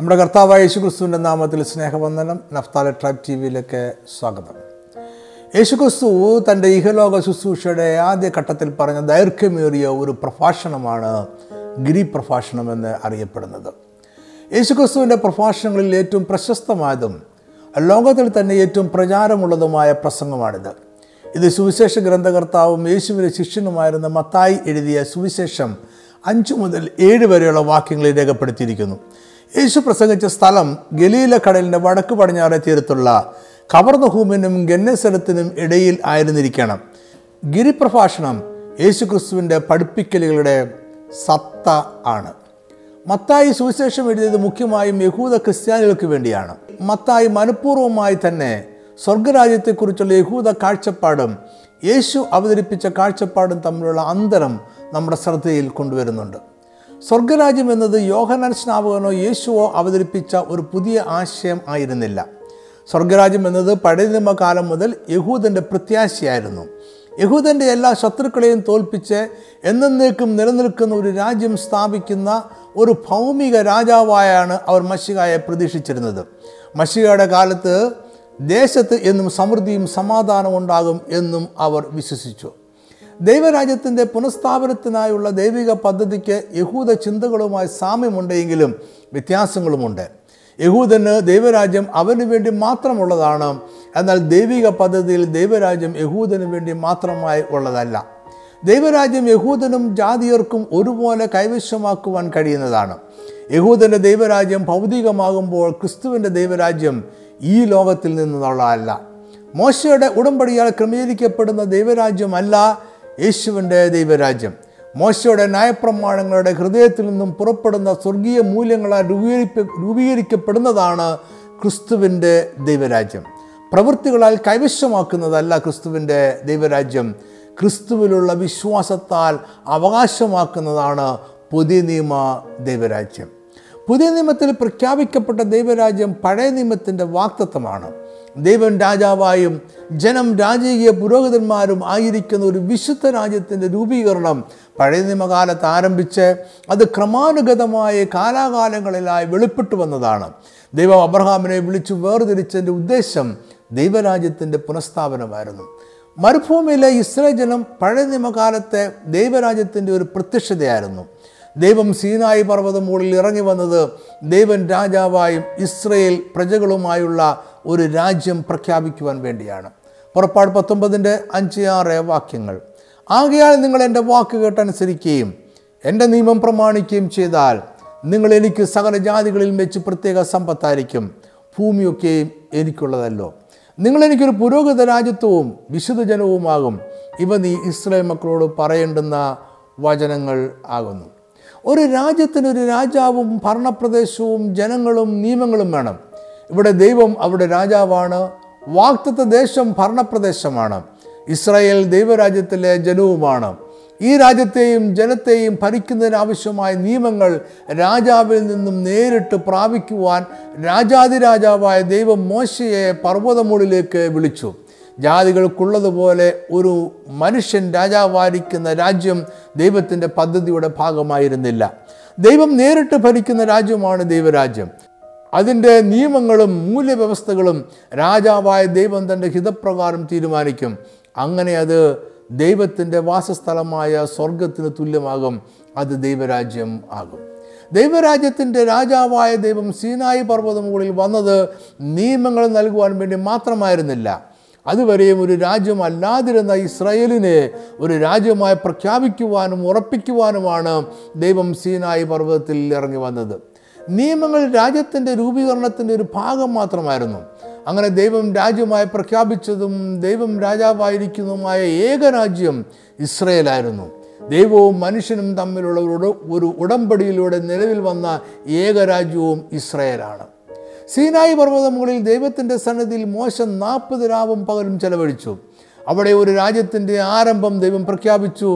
നമ്മുടെ കർത്താവായ യേശുക്രിസ്തുവിൻ്റെ നാമത്തിൽ സ്നേഹവന്ദനം. നഫ്താലി ട്രൈബ് ടി വിയിലേക്ക് സ്വാഗതം. യേശുക്രിസ്തു തൻ്റെ ഇഹലോക ശുശ്രൂഷയുടെ ആദ്യഘട്ടത്തിൽ പറഞ്ഞ ദൈർഘ്യമേറിയ ഒരു പ്രഭാഷണമാണ് ഗിരിപ്രഭാഷണമെന്ന് അറിയപ്പെടുന്നത്. യേശുക്രിസ്തുവിൻ്റെ പ്രഭാഷണങ്ങളിൽ ഏറ്റവും പ്രശസ്തമായതും ലോകത്തിൽ തന്നെ ഏറ്റവും പ്രചാരമുള്ളതുമായ പ്രസംഗമാണിത്. ഇത് സുവിശേഷ ഗ്രന്ഥകർത്താവും യേശുവിൻ്റെ ശിഷ്യനുമായിരുന്ന മത്തായി എഴുതിയ സുവിശേഷം 5 മുതൽ 7 വരെയുള്ള വാക്യങ്ങളിൽ രേഖപ്പെടുത്തിയിരിക്കുന്നു. യേശു പ്രസംഗിച്ച സ്ഥലം ഗലീല കടലിൻ്റെ വടക്ക് പടിഞ്ഞാറെ തീരത്തുള്ള കവർന്നഹൂമിനും ഗന്നസരത്തിനും ഇടയിൽ ആയിരുന്നിരിക്കണം. ഗിരിപ്രഭാഷണം യേശുക്രിസ്തുവിൻ്റെ പഠിപ്പിക്കലുകളുടെ സത്ത ആണ്. മത്തായി സുവിശേഷം എഴുതിയത് മുഖ്യമായും യഹൂദ ക്രിസ്ത്യാനികൾക്ക് വേണ്ടിയാണ്. മത്തായി മനഃപൂർവ്വമായി തന്നെ സ്വർഗരാജ്യത്തെക്കുറിച്ചുള്ള യഹൂദ കാഴ്ചപ്പാടും യേശു അവതരിപ്പിച്ച കാഴ്ചപ്പാടും തമ്മിലുള്ള അന്തരം നമ്മുടെ ശ്രദ്ധയിൽ കൊണ്ടുവരുന്നുണ്ട്. സ്വർഗരാജ്യം എന്നത് യോഹന്നാൻ സ്നാപകനോ യേശുവോ അവതരിപ്പിച്ച ഒരു പുതിയ ആശയം ആയിരുന്നില്ല. സ്വർഗരാജ്യം എന്നത് പഴയ നിയമകാലം മുതൽ യഹൂദൻ്റെ പ്രത്യാശയായിരുന്നു. യഹൂദൻ്റെ എല്ലാ ശത്രുക്കളെയും തോൽപ്പിച്ച് എന്നേക്കും നിലനിൽക്കുന്ന ഒരു രാജ്യം സ്ഥാപിക്കുന്ന ഒരു ഭൗമിക രാജാവായാണ് അവർ മശിഹായെ പ്രതീക്ഷിച്ചിരുന്നത്. മശിഹായുടെ കാലത്ത് ദേശത്ത് എന്നും സമൃദ്ധിയും സമാധാനവും ഉണ്ടാകും എന്നും അവർ വിശ്വസിച്ചു. ദൈവരാജ്യത്തിൻ്റെ പുനഃസ്ഥാപനത്തിനായുള്ള ദൈവിക പദ്ധതിക്ക് യഹൂദ ചിന്തകളുമായി സാമ്യമുണ്ടെങ്കിലും വ്യത്യാസങ്ങളുമുണ്ട്. യഹൂദന് ദൈവരാജ്യം അവന് വേണ്ടി മാത്രമുള്ളതാണ്. എന്നാൽ ദൈവിക പദ്ധതിയിൽ ദൈവരാജ്യം യഹൂദന് വേണ്ടി മാത്രമായി ഉള്ളതല്ല. ദൈവരാജ്യം യഹൂദനും ജാതിയർക്കും ഒരുപോലെ കൈവശമാക്കുവാൻ കഴിയുന്നതാണ്. യഹൂദൻ്റെ ദൈവരാജ്യം ഭൗതികമാകുമ്പോൾ ക്രിസ്തുവിൻ്റെ ദൈവരാജ്യം ഈ ലോകത്തിൽ നിന്നുള്ളതല്ല. മോശയുടെ ഉടമ്പടിയാൽ ക്രമീകരിക്കപ്പെടുന്ന ദൈവരാജ്യമല്ല യേശുവിൻ്റെ ദൈവരാജ്യം. മോശയുടെ ന്യായപ്രമാണങ്ങളുടെ ഹൃദയത്തിൽ നിന്നും പുറപ്പെടുന്ന സ്വർഗീയ മൂല്യങ്ങളാൽ രൂപീകരിക്കപ്പെടുന്നതാണ് ക്രിസ്തുവിൻ്റെ ദൈവരാജ്യം. പ്രവൃത്തികളാൽ കൈവശമാക്കുന്നതല്ല ക്രിസ്തുവിൻ്റെ ദൈവരാജ്യം. ക്രിസ്തുവിലുള്ള വിശ്വാസത്താൽ അവകാശമാക്കുന്നതാണ് പുതിയ നിയമ ദൈവരാജ്യം. പുതിയ നിയമത്തിൽ പ്രഖ്യാപിക്കപ്പെട്ട ദൈവരാജ്യം പഴയ നിയമത്തിൻ്റെ വാഗ്ദത്തമാണ്. ദൈവൻ രാജാവായും ജനം രാജകീയ പുരോഹിതന്മാരും ആയിരിക്കുന്ന ഒരു വിശുദ്ധ രാജ്യത്തിൻ്റെ രൂപീകരണം പഴയ നിയമകാലത്ത് ആരംഭിച്ച് അത് ക്രമാനുഗതമായ കാലാകാലങ്ങളിലായി വെളിപ്പെട്ടു വന്നതാണ്. ദൈവം അബ്രഹാമിനെ വിളിച്ചു വേർതിരിച്ചതിൻ്റെ ഉദ്ദേശം ദൈവരാജ്യത്തിൻ്റെ പുനഃസ്ഥാപനമായിരുന്നു. മരുഭൂമിയിലെ ഇസ്രായേൽ ജനം പഴയ നിയമകാലത്തെ ദൈവരാജ്യത്തിൻ്റെ ഒരു പ്രത്യക്ഷതയായിരുന്നു. ദൈവം സീനായി പർവ്വതം മുകളിൽ ഇറങ്ങി വന്നത് ദൈവൻ രാജാവായും ഇസ്രയേൽ പ്രജകളുമായുള്ള ഒരു രാജ്യം പ്രഖ്യാപിക്കുവാൻ വേണ്ടിയാണ്. പുറപ്പാട് 19:5-6 വാക്യങ്ങൾ. ആകയാൽ നിങ്ങൾ എൻ്റെ വാക്ക് കേട്ടനുസരിക്കുകയും എൻ്റെ നിയമം പ്രമാണിക്കുകയും ചെയ്താൽ നിങ്ങൾ എനിക്ക് സകല ജാതികളിൽ വെച്ച് പ്രത്യേക സമ്പത്തായിരിക്കും, ഭൂമിയൊക്കെയും എനിക്കുള്ളതല്ലോ. നിങ്ങളെനിക്കൊരു പുരോഹിത രാജ്യത്വവും വിശുദ്ധജനവുമാകും. ഇവ നീ ഇസ്രായേൽ മക്കളോട് പറയേണ്ടുന്ന വചനങ്ങൾ ആകുന്നു. ഒരു രാജ്യത്തിനൊരു രാജാവും ഭരണപ്രദേശവും ജനങ്ങളും നിയമങ്ങളും വേണം. ഇവിടെ ദൈവം അവിടെ രാജാവാണ്. വാഗ്ദത്ത ദേശം ഭരണപ്രദേശമാണ്. ഇസ്രായേൽ ദൈവരാജ്യത്തിലെ ജനവുമാണ്. ഈ രാജ്യത്തെയും ജനത്തെയും ഭരിക്കുന്നതിനാവശ്യമായ നിയമങ്ങൾ രാജാവിൽ നിന്നും നേരിട്ട് പ്രാപിക്കുവാൻ രാജാതിരാജാവായ ദൈവം മോശയെ പർവ്വതമുകളിലേക്ക് വിളിച്ചു. ജാതികൾക്കുള്ളതുപോലെ ഒരു മനുഷ്യൻ രാജാവായിരിക്കുന്ന രാജ്യം ദൈവത്തിൻ്റെ പദ്ധതിയുടെ ഭാഗമായിരുന്നില്ല. ദൈവം നേരിട്ട് ഭരിക്കുന്ന രാജ്യമാണ് ദൈവരാജ്യം. അതിൻ്റെ നിയമങ്ങളും മൂല്യവ്യവസ്ഥകളും രാജാവായ ദൈവം തൻ്റെ ഹിതപ്രകാരം തീരുമാനിക്കും. അങ്ങനെ അത് ദൈവത്തിൻ്റെ വാസസ്ഥലമായ സ്വർഗത്തിന് തുല്യമാകും. അത് ദൈവരാജ്യം ആകും. ദൈവരാജ്യത്തിൻ്റെ രാജാവായ ദൈവം സീനായി പർവ്വതം മുകളിൽ വന്നത് നിയമങ്ങൾ നൽകുവാൻ വേണ്ടി മാത്രമായിരുന്നില്ല. അതുവരെയും ഒരു രാജ്യമല്ലാതിരുന്ന ഇസ്രായേലിനെ ഒരു രാജ്യമായി പ്രഖ്യാപിക്കുവാനും ഉറപ്പിക്കുവാനുമാണ് ദൈവം സീനായി പർവ്വതത്തിൽ ഇറങ്ങി വന്നത്. നിയമങ്ങൾ രാജ്യത്തിൻ്റെ രൂപീകരണത്തിൻ്റെ ഒരു ഭാഗം മാത്രമായിരുന്നു. അങ്ങനെ ദൈവം രാജ്യമായി പ്രഖ്യാപിച്ചതും ദൈവം രാജാവായിരിക്കുന്നതുമായ ഏകരാജ്യം ഇസ്രായേലായിരുന്നു. ദൈവവും മനുഷ്യനും തമ്മിലുള്ള ഒരു ഉടമ്പടിയിലൂടെ നിലവിൽ വന്ന ഏകരാജ്യവും ഇസ്രായേലാണ്. സീനായി പർവ്വതം മുകളിൽ ദൈവത്തിൻ്റെ സന്നിധിയിൽ മോശ 40 രാവും പകലും ചെലവഴിച്ചു. അവിടെ ഒരു രാജ്യത്തിൻ്റെ ആരംഭം ദൈവം പ്രഖ്യാപിച്ചു.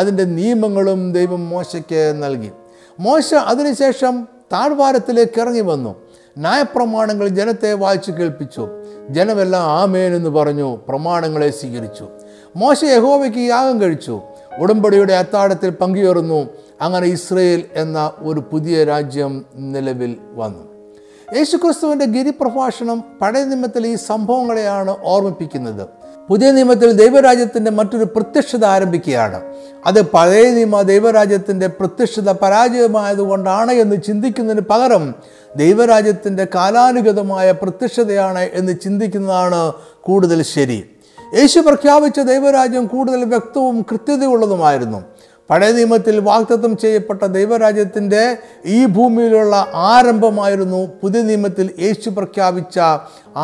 അതിൻ്റെ നിയമങ്ങളും ദൈവം മോശയ്ക്ക് നൽകി. മോശ അതിനുശേഷം താഴ്വാരത്തിലേക്ക് ഇറങ്ങി വന്നു. ന്യായപ്രമാണങ്ങൾ ജനത്തെ വായിച്ചു കേൾപ്പിച്ചു. ജനമെല്ലാം ആമേൻ എന്ന് പറഞ്ഞു പ്രമാണങ്ങളെ സ്വീകരിച്ചു. മോശ യഹോവയ്ക്ക് യാഗം കഴിച്ചു. ഉടമ്പടിയുടെ അത്താഴത്തിൽ പങ്കുചേർന്നു. അങ്ങനെ ഇസ്രായേൽ എന്ന ഒരു പുതിയ രാജ്യം നിലവിൽ വന്നു. യേശുക്രിസ്തുവിൻ്റെ ഗിരിപ്രഭാഷണം പഴയ നിയമത്തിൽ ഈ സംഭവങ്ങളെയാണ് ഓർമ്മിപ്പിക്കുന്നത്. പുതിയ നിയമത്തിൽ ദൈവരാജ്യത്തിൻ്റെ മറ്റൊരു പ്രത്യക്ഷത ആരംഭിക്കുകയാണ്. അത് പഴയ നിയമ ദൈവരാജ്യത്തിൻ്റെ പ്രത്യക്ഷത പരാജയമായതുകൊണ്ടാണ് എന്ന് ചിന്തിക്കുന്നതിന് പകരം ദൈവരാജ്യത്തിൻ്റെ കാലാനുഗതമായ പ്രത്യക്ഷതയാണ് എന്ന് ചിന്തിക്കുന്നതാണ് കൂടുതൽ ശരി. യേശു പ്രഖ്യാപിച്ച ദൈവരാജ്യം കൂടുതൽ വ്യക്തവും കൃത്യതയുള്ളതുമായിരുന്നു. പഴയ നിയമത്തിൽ വാഗ്ദത്തം ചെയ്യപ്പെട്ട ദൈവരാജ്യത്തിൻ്റെ ഈ ഭൂമിയിലുള്ള ആരംഭമായിരുന്നു പുതിയ നിയമത്തിൽ യേശു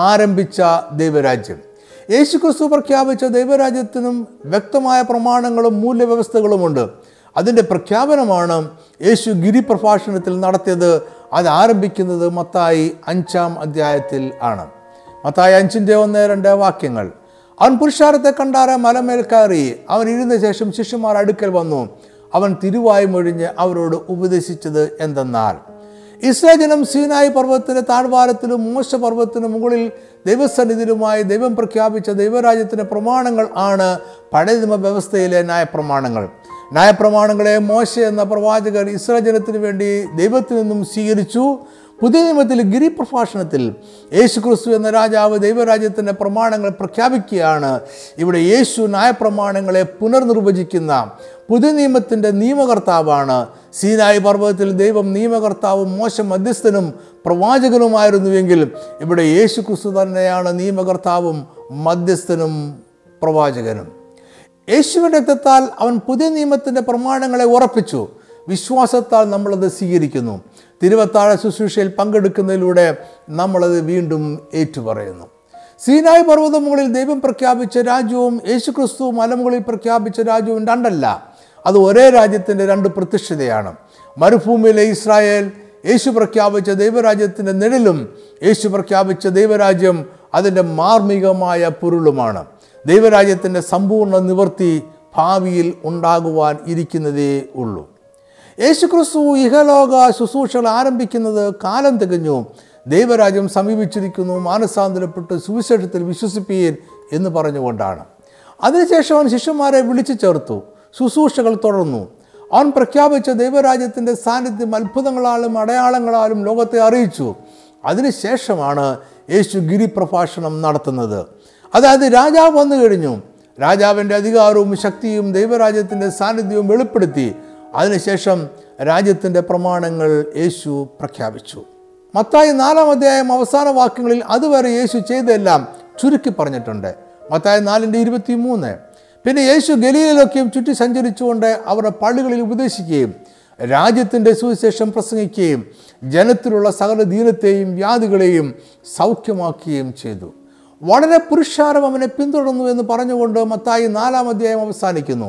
ആരംഭിച്ച ദൈവരാജ്യം. യേശുക്രിസ്തു പ്രഖ്യാപിച്ച ദൈവരാജ്യത്തിനും വ്യക്തമായ പ്രമാണങ്ങളും മൂല്യവ്യവസ്ഥകളുമുണ്ട്. അതിൻ്റെ പ്രഖ്യാപനമാണ് യേശു ഗിരിപ്രഭാഷണത്തിൽ നടത്തിയത്. അത് ആരംഭിക്കുന്നത് മത്തായി 5-ാം അധ്യായത്തിൽ ആണ്. മത്തായി 5:1-2 വാക്യങ്ങൾ. അവൻ പുരുഷാരത്തെ കണ്ടാറെ മലമേൽ കയറി. അവൻ ഇരുന്ന ശേഷം ശിഷ്യന്മാർ അടുക്കൽ വന്നു. അവൻ തിരുവായി മൊഴിഞ്ഞ് അവരോട് ഉപദേശിച്ചത് എന്തെന്നാൽ, ഇസ്രായേൽ ജനം സീനായി പർവ്വതത്തിൻ്റെ താഴ്വാരത്തിലും മോശ പർവ്വതത്തിനു മുകളിൽ ദൈവസന്നിധിയിലുമായി ദൈവം പ്രഖ്യാപിച്ച ദൈവരാജ്യത്തിൻ്റെ പ്രമാണങ്ങൾ ആണ് പഴയ നിയമ വ്യവസ്ഥയിലെ ന്യായപ്രമാണങ്ങൾ. ന്യായപ്രമാണങ്ങളെ മോശ എന്ന പ്രവാചകൻ ഇസ്രായേൽ ജനത്തിനു വേണ്ടി ദൈവത്തിൽ നിന്നും സ്വീകരിച്ചു. പുതിയ നിയമത്തിൽ ഗിരിപ്രഭാഷണത്തിൽ യേശുക്രിസ്തു എന്ന രാജാവ് ദൈവരാജ്യത്തിൻ്റെ പ്രമാണങ്ങൾ പ്രഖ്യാപിക്കുകയാണ്. ഇവിടെ യേശു ന്യായപ്രമാണങ്ങളെ പുനർനിർവചിക്കുന്ന പുതിയ നിയമത്തിൻ്റെ നിയമകർത്താവാണ്. സീനായി പർവ്വതത്തിൽ ദൈവം നിയമകർത്താവും മോശ മധ്യസ്ഥനും പ്രവാചകനുമായിരുന്നുവെങ്കിൽ ഇവിടെ യേശുക്രിസ്തു തന്നെയാണ് നിയമകർത്താവും മധ്യസ്ഥനും പ്രവാചകനും. യേശുവിൻ്റെ രക്തത്താൽ അവൻ പുതിയ നിയമത്തിൻ്റെ പ്രമാണങ്ങളെ ഉറപ്പിച്ചു. വിശ്വാസത്താൽ നമ്മളത് സ്വീകരിക്കുന്നു. തിരുവത്താഴ ശുശ്രൂഷയിൽ പങ്കെടുക്കുന്നതിലൂടെ നമ്മളത് വീണ്ടും ഏറ്റുപറയുന്നു. സീനായി പർവ്വത മുകളിൽ ദൈവം പ്രഖ്യാപിച്ച രാജ്യവും യേശുക്രിസ്തു മലമുകളിൽ പ്രഖ്യാപിച്ച രാജ്യവും രണ്ടല്ല, അത് ഒരേ രാജ്യത്തിൻ്റെ രണ്ട് പ്രത്യക്ഷതയാണ്. മരുഭൂമിയിലെ ഇസ്രായേൽ യേശു പ്രഖ്യാപിച്ച ദൈവരാജ്യത്തിൻ്റെ നിഴലും യേശു പ്രഖ്യാപിച്ച ദൈവരാജ്യം അതിൻ്റെ മാർമികമായ പൊരുളുമാണ്. ദൈവരാജ്യത്തിൻ്റെ സമ്പൂർണ്ണ നിവൃത്തി ഭാവിയിൽ ഉണ്ടാകുവാൻ ഇരിക്കുന്നതേ ഉള്ളൂ. യേശുക്രിസ്തു ഇഹലോക ശുശ്രൂഷകൾ ആരംഭിക്കുന്നത് കാലം തികഞ്ഞു, ദൈവരാജ്യം സമീപിച്ചിരിക്കുന്നു, മാനസാന്തരപ്പെട്ട് സുവിശേഷത്തിൽ വിശ്വസിപ്പീൻ എന്ന് പറഞ്ഞുകൊണ്ടാണ്. അതിനുശേഷം അവൻ ശിഷ്യന്മാരെ വിളിച്ചു ചേർത്തു. ശുശ്രൂഷകൾ തുടർന്നു. അവൻ പ്രഖ്യാപിച്ച ദൈവരാജ്യത്തിൻ്റെ സാന്നിധ്യം അത്ഭുതങ്ങളാലും അടയാളങ്ങളാലും ലോകത്തെ അറിയിച്ചു. അതിനുശേഷമാണ് യേശു ഗിരിപ്രഭാഷണം നടത്തുന്നത്. അതായത് രാജാവ് വന്നു കഴിഞ്ഞു. രാജാവിൻ്റെ അധികാരവും ശക്തിയും ദൈവരാജ്യത്തിൻ്റെ സാന്നിധ്യവും വെളിപ്പെടുത്തി. അതിനുശേഷം രാജ്യത്തിൻ്റെ പ്രമാണങ്ങൾ യേശു പ്രഖ്യാപിച്ചു. മത്തായി 4-ാം അധ്യായം അവസാന വാക്യങ്ങളിൽ അതുവരെ യേശു ചെയ്തെല്ലാം ചുരുക്കി പറഞ്ഞിട്ടുണ്ട്. മത്തായി 4:23. പിന്നെ യേശു ഗലീലയിലൊക്കെയും ചുറ്റി സഞ്ചരിച്ചുകൊണ്ട് അവരുടെ പള്ളികളിൽ ഉപദേശിക്കുകയും രാജ്യത്തിൻ്റെ സുവിശേഷം പ്രസംഗിക്കുകയും ജനത്തിലുള്ള സകല ദീനത്തെയും വ്യാധികളെയും സൗഖ്യമാക്കുകയും ചെയ്തു. വളരെ പുരുഷാരം അവനെ പിന്തുടർന്നു എന്ന് പറഞ്ഞുകൊണ്ട് മത്തായി 4-ാം അധ്യായം അവസാനിക്കുന്നു.